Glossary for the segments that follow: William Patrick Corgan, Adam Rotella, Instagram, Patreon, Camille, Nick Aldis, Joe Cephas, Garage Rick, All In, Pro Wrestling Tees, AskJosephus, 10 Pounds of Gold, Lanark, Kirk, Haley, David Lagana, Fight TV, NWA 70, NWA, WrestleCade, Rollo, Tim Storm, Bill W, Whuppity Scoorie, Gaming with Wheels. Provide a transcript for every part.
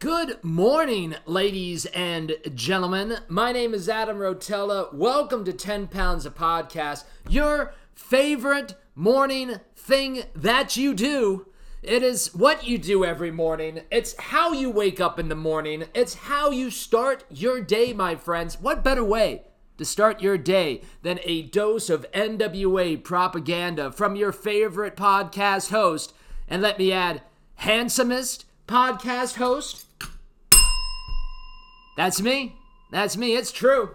Good morning, ladies and gentlemen. My name is Adam Rotella. Welcome to 10 Pounds of Podcast, your favorite morning thing that you do. It is what you do every morning. It's how you wake up in the morning. It's how you start your day, my friends. What better way to start your day than a dose of NWA propaganda from your favorite podcast host? And let me add, handsomest podcast host. That's me. It's true.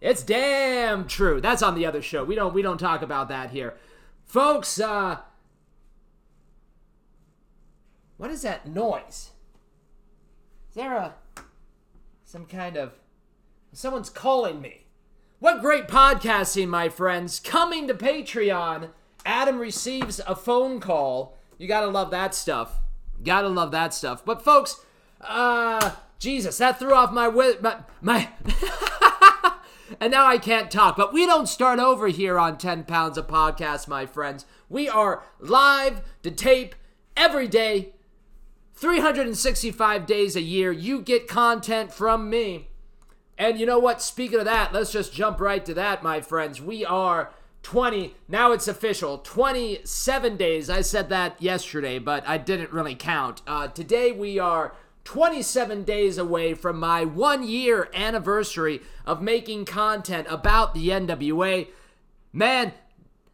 It's damn true. That's on the other show. We don't talk about that here. Folks, what is that noise? Is there someone's calling me? What great podcasting, my friends. Coming to Patreon, Adam receives a phone call. You gotta love that stuff. But folks, Jesus, that threw off my and now I can't talk. But we don't start over here on 10 Pounds of Podcast, my friends. We are live to tape every day, 365 days a year. You get content from me. And you know what? Speaking of that, let's just jump right to that, my friends. We are 27 days. I said that yesterday, but I didn't really count. Today we are 27 days away from my 1 year anniversary of making content about the NWA. Man,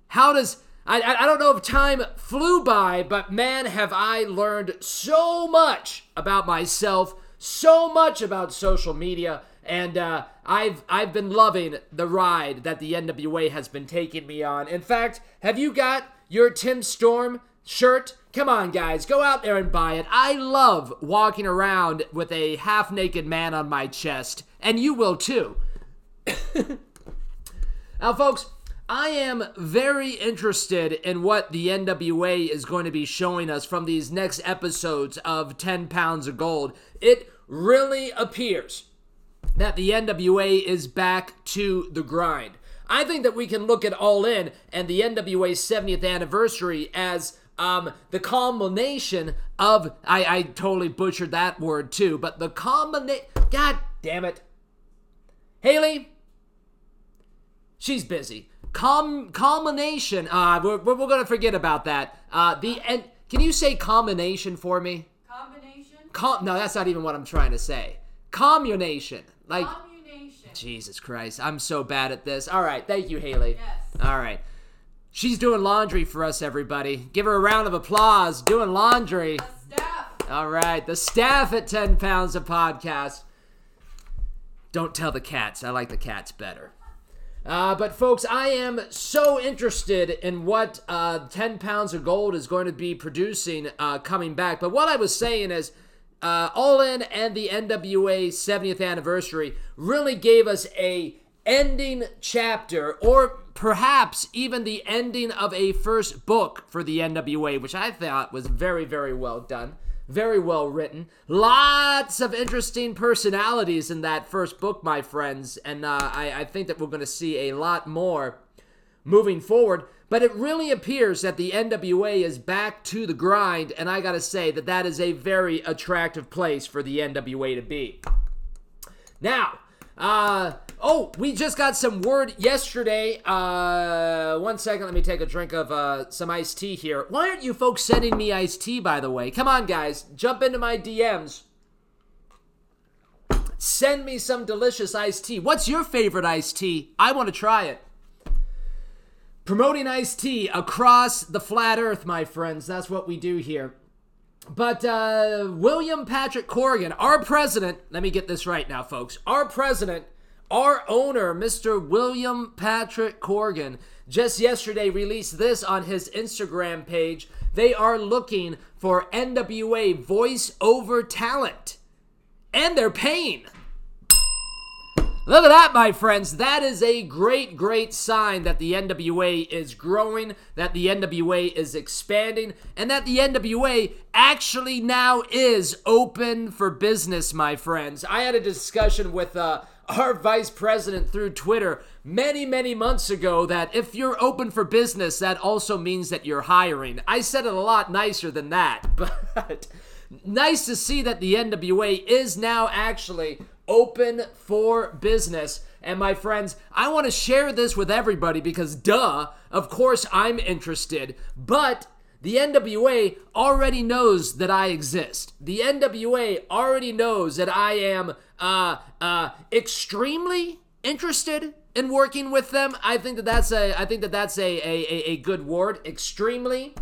how does... I don't know if time flew by, but man, have I learned so much about myself, so much about social media, and I've been loving the ride that the NWA has been taking me on. In fact, have you got your Tim Storm shirt? Come on, guys, go out there and buy it. I love walking around with a half-naked man on my chest, and you will too. Now, folks, I am very interested in what the NWA is going to be showing us from these next episodes of 10 Pounds of Gold. It really appears that the NWA is back to the grind. I think that we can look at All In and the NWA's 70th anniversary as the culmination of... I totally butchered that word too, but the culmination... God damn it. Haley? She's busy. Culmination... we're going to forget about that. Can you say combination for me? Combination? No, that's not even what I'm trying to say. Communation. Jesus Christ, I'm so bad at this. All right, thank you, Haley. Yes. All right. She's doing laundry for us, everybody. Give her a round of applause, doing laundry. The staff. All right, the staff at 10 Pounds of Podcast. Don't tell the cats. I like the cats better. But folks, I am so interested in what 10 Pounds of Gold is going to be producing coming back. But what I was saying is, All In and the NWA 70th anniversary really gave us a ending chapter, or perhaps even the ending of a first book for the NWA, which I thought was very, very well done, very well written. Lots of interesting personalities in that first book, my friends, and I think that we're going to see a lot more moving forward. But it really appears that the NWA is back to the grind, and I gotta say that that is a very attractive place for the NWA to be. Now, we just got some word yesterday. 1 second, let me take a drink of some iced tea here. Why aren't you folks sending me iced tea, by the way? Come on, guys, jump into my DMs. Send me some delicious iced tea. What's your favorite iced tea? I want to try it. Promoting iced tea across the flat earth, my friends. That's what we do here. But William Patrick Corgan, our president, let me get this right now, folks. Our president, our owner, Mr. William Patrick Corgan, just yesterday released this on his Instagram page. They are looking for NWA voiceover talent. And they're paying. Look at that, my friends. That is a great, great sign that the NWA is growing, that the NWA is expanding, and that the NWA actually now is open for business, my friends. I had a discussion with our vice president through Twitter many, many months ago that if you're open for business, that also means that you're hiring. I said it a lot nicer than that, but... nice to see that the NWA is now actually open for business. And my friends, I want to share this with everybody because, duh, of course I'm interested. But the NWA already knows that I exist. The NWA already knows that I am extremely interested in working with them. I think that that's a good word. Extremely.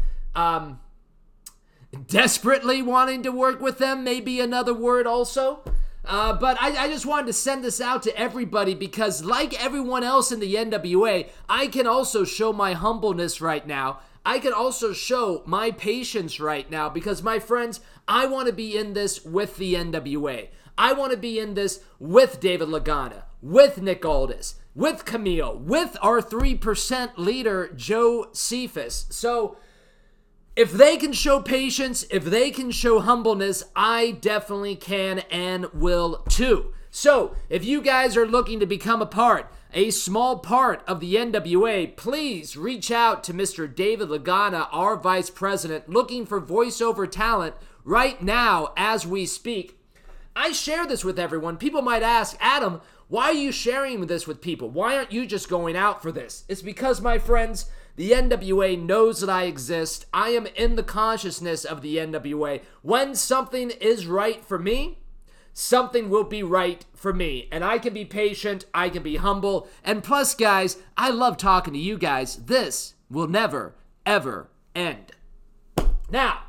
Desperately wanting to work with them may be another word also. But I just wanted to send this out to everybody because, like everyone else in the NWA, I can also show my humbleness right now. I can also show my patience right now because, my friends, I want to be in this with the NWA. I want to be in this with David Lagana, with Nick Aldis, with Camille, with our 3% leader, Joe Cephas. So, if they can show patience, if they can show humbleness, I definitely can and will too. So, if you guys are looking to become a part, a small part of the NWA, please reach out to Mr. David Lagana, our vice president, looking for voiceover talent right now as we speak. I share this with everyone. People might ask, Adam, why are you sharing this with people? Why aren't you just going out for this? It's because, my friends, the NWA knows that I exist. I am in the consciousness of the NWA. When something is right for me, something will be right for me. And I can be patient. I can be humble. And plus, guys, I love talking to you guys. This will never, ever end. Now,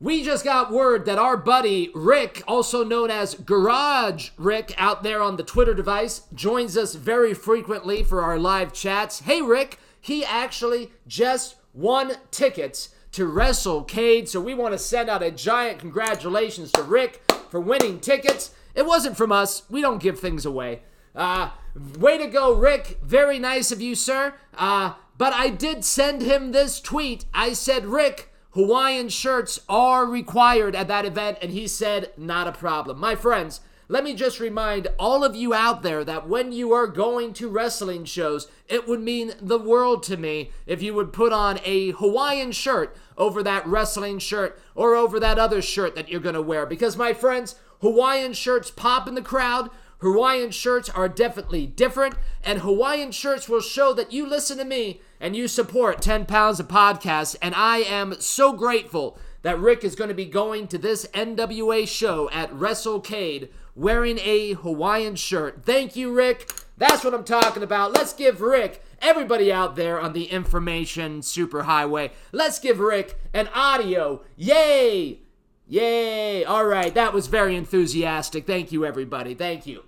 we just got word that our buddy Rick, also known as Garage Rick out there on the Twitter device, joins us very frequently for our live chats. Hey, Rick. He actually just won tickets to WrestleCade, so we want to send out a giant congratulations to Rick for winning tickets. It wasn't from us. We don't give things away. Way to go, Rick. Very nice of you, sir. But I did send him this tweet. I said, Rick, Hawaiian shirts are required at that event, and he said, not a problem. My friends, let me just remind all of you out there that when you are going to wrestling shows, it would mean the world to me if you would put on a Hawaiian shirt over that wrestling shirt or over that other shirt that you're going to wear. Because, my friends, Hawaiian shirts pop in the crowd. Hawaiian shirts are definitely different. And Hawaiian shirts will show that you listen to me and you support 10 Pounds of Podcast. And I am so grateful that Rick is going to be going to this NWA show at WrestleCade wearing a Hawaiian shirt. Thank you, Rick. That's what I'm talking about. Let's give Rick, everybody out there on the information superhighway, let's give Rick an audio. Yay! Yay! All right, that was very enthusiastic. Thank you, everybody. Thank you.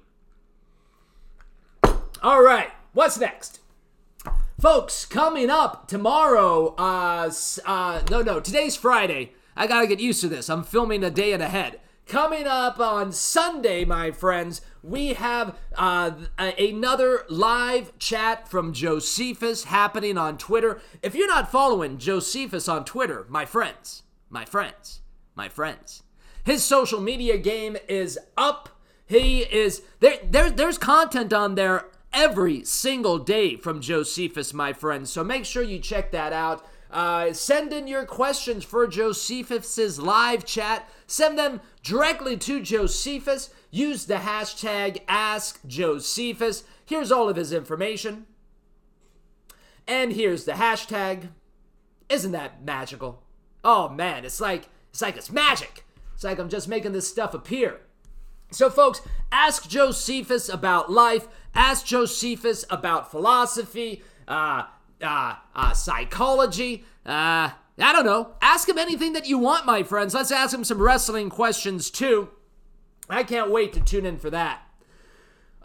All right, what's next? Folks, coming up tomorrow, today's Friday. I gotta get used to this. I'm filming a day and a head. Coming up on Sunday, my friends, we have another live chat from Joe Cephas happening on Twitter. If you're not following Joe Cephas on Twitter, my friends, his social media game is up. He is there's content on there every single day from Joe Cephas, my friends. So make sure you check that out. Send in your questions for Josephus's live chat. Send them directly to Josephus. Use the hashtag AskJosephus. Here's all of his information. And here's the hashtag. Isn't that magical? Oh man, it's like it's magic. It's like I'm just making this stuff appear. So folks, ask Josephus about life. Ask Josephus about philosophy. Psychology. I don't know. Ask him anything that you want, my friends. Let's ask him some wrestling questions, too. I can't wait to tune in for that.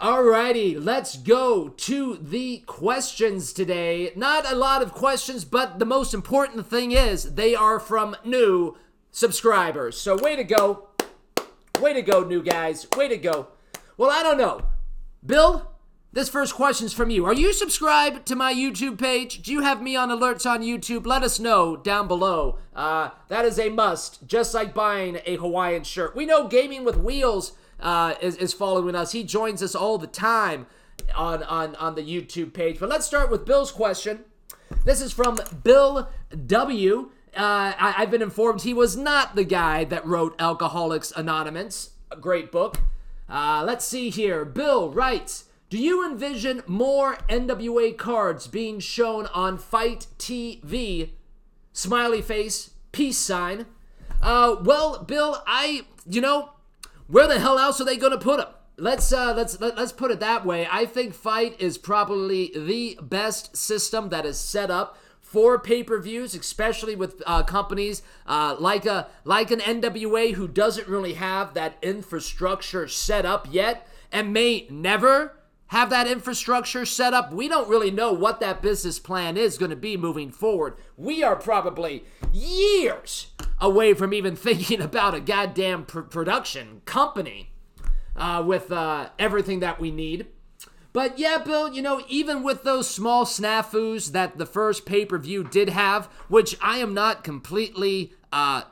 Alrighty, let's go to the questions today. Not a lot of questions, but the most important thing is they are from new subscribers. So way to go. Way to go, new guys. Way to go. Well, I don't know. Bill? This first question's from you. Are you subscribed to my YouTube page? Do you have me on alerts on YouTube? Let us know down below. That is a must, just like buying a Hawaiian shirt. We know Gaming with Wheels is following us. He joins us all the time on the YouTube page. But let's start with Bill's question. This is from Bill W. I've been informed he was not the guy that wrote Alcoholics Anonymous. A great book. Let's see here. Bill writes, do you envision more NWA cards being shown on Fight TV? Smiley face, peace sign. Well, Bill, where the hell else are they going to put them? Let's put it that way. I think Fight is probably the best system that is set up for pay-per-views, especially with companies like an NWA who doesn't really have that infrastructure set up yet and may never have that infrastructure set up. We don't really know what that business plan is going to be moving forward. We are probably years away from even thinking about a goddamn production company with everything that we need. But yeah, Bill, even with those small snafus that the first pay-per-view did have, which I am not completely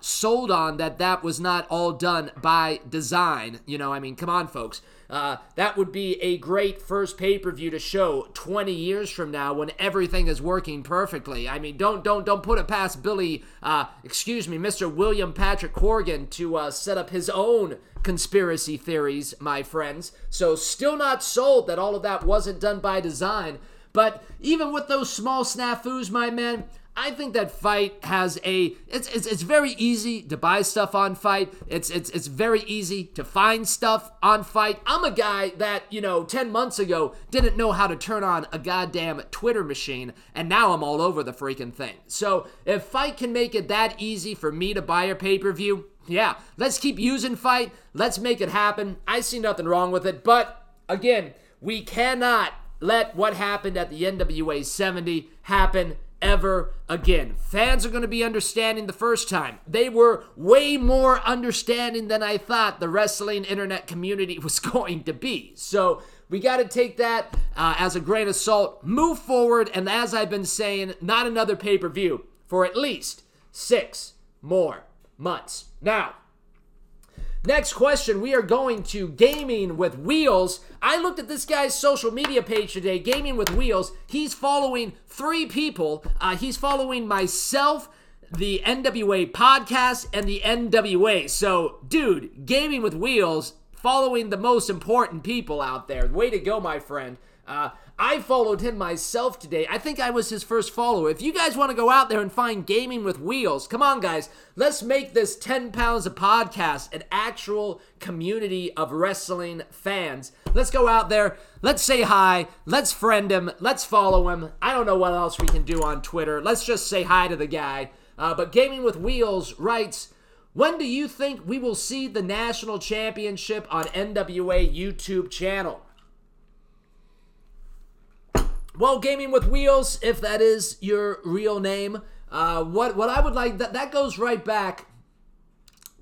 sold on that was not all done by design. Come on, folks. That would be a great first pay-per-view to show 20 years from now when everything is working perfectly. Don't put it past Mr. William Patrick Corgan to set up his own conspiracy theories, my friends. So still not sold that all of that wasn't done by design. But even with those small snafus, my man, I think that Fight has it's very easy to buy stuff on Fight. It's very easy to find stuff on Fight. I'm a guy that, 10 months ago didn't know how to turn on a goddamn Twitter machine, and now I'm all over the freaking thing. So if Fight can make it that easy for me to buy a pay-per-view, yeah, let's keep using Fight. Let's make it happen. I see nothing wrong with it, but again, we cannot let what happened at the NWA 70 happen ever again. Fans are going to be understanding the first time. They were way more understanding than I thought the wrestling internet community was going to be. So we got to take that as a grain of salt, move forward, and as I've been saying, not another pay-per-view for at least 6 more months. Now, next question, we are going to Gaming with Wheels. I looked at this guy's social media page today, Gaming with Wheels. He's following 3 people. He's following myself, the NWA podcast, and the NWA. So, dude, Gaming with Wheels, following the most important people out there. Way to go, my friend. I followed him myself today. I think I was his first follower. If you guys want to go out there and find Gaming with Wheels, come on, guys. Let's make this 10 Pounds of Podcast an actual community of wrestling fans. Let's go out there. Let's say hi. Let's friend him. Let's follow him. I don't know what else we can do on Twitter. Let's just say hi to the guy. But Gaming with Wheels writes, when do you think we will see the national championship on NWA YouTube channel? Well, Gaming with Wheels, if that is your real name, what I would like, that goes right back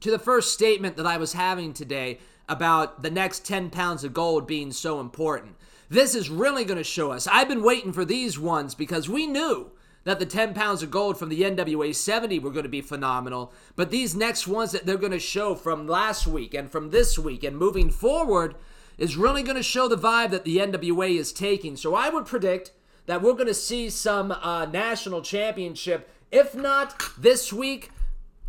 to the first statement that I was having today about the next 10 pounds of gold being so important. This is really going to show us. I've been waiting for these ones because we knew that the 10 pounds of gold from the NWA 70 were going to be phenomenal, but these next ones that they're going to show from last week and from this week and moving forward is really going to show the vibe that the NWA is taking. So I would predict that we're going to see some national championship, if not this week,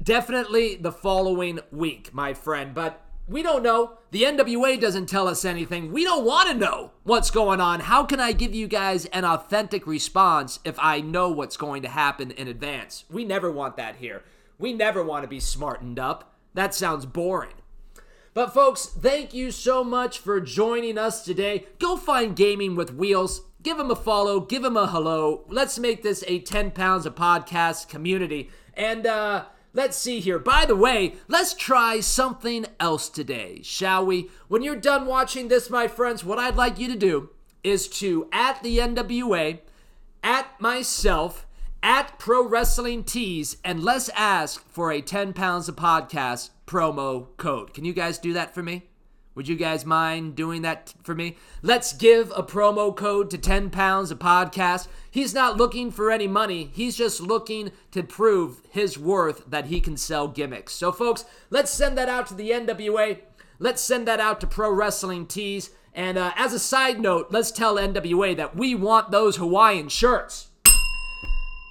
definitely the following week, my friend. But we don't know. The NWA doesn't tell us anything. We don't want to know what's going on. How can I give you guys an authentic response if I know what's going to happen in advance? We never want that here. We never want to be smartened up. That sounds boring. But folks, thank you so much for joining us today. Go find Gaming with Wheels. Give him a follow. Give him a hello. Let's make this a 10 Pounds of Podcast community. And let's see here. By the way, let's try something else today, shall we? When you're done watching this, my friends, what I'd like you to do is to at the NWA, at myself, at Pro Wrestling Tees, and let's ask for a 10 Pounds of Podcast promo code. Can you guys do that for me? Would you guys mind doing that for me? Let's give a promo code to 10 Pounds of Podcast. He's not looking for any money. He's just looking to prove his worth that he can sell gimmicks. So folks, let's send that out to the NWA. Let's send that out to Pro Wrestling Tees. And as a side note, let's tell NWA that we want those Hawaiian shirts.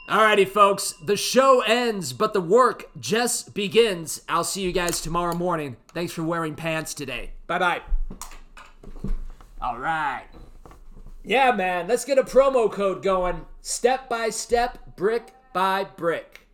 Alrighty, folks. The show ends, but the work just begins. I'll see you guys tomorrow morning. Thanks for wearing pants today. Bye-bye. All right. Yeah, man. Let's get a promo code going. Step by step, brick by brick.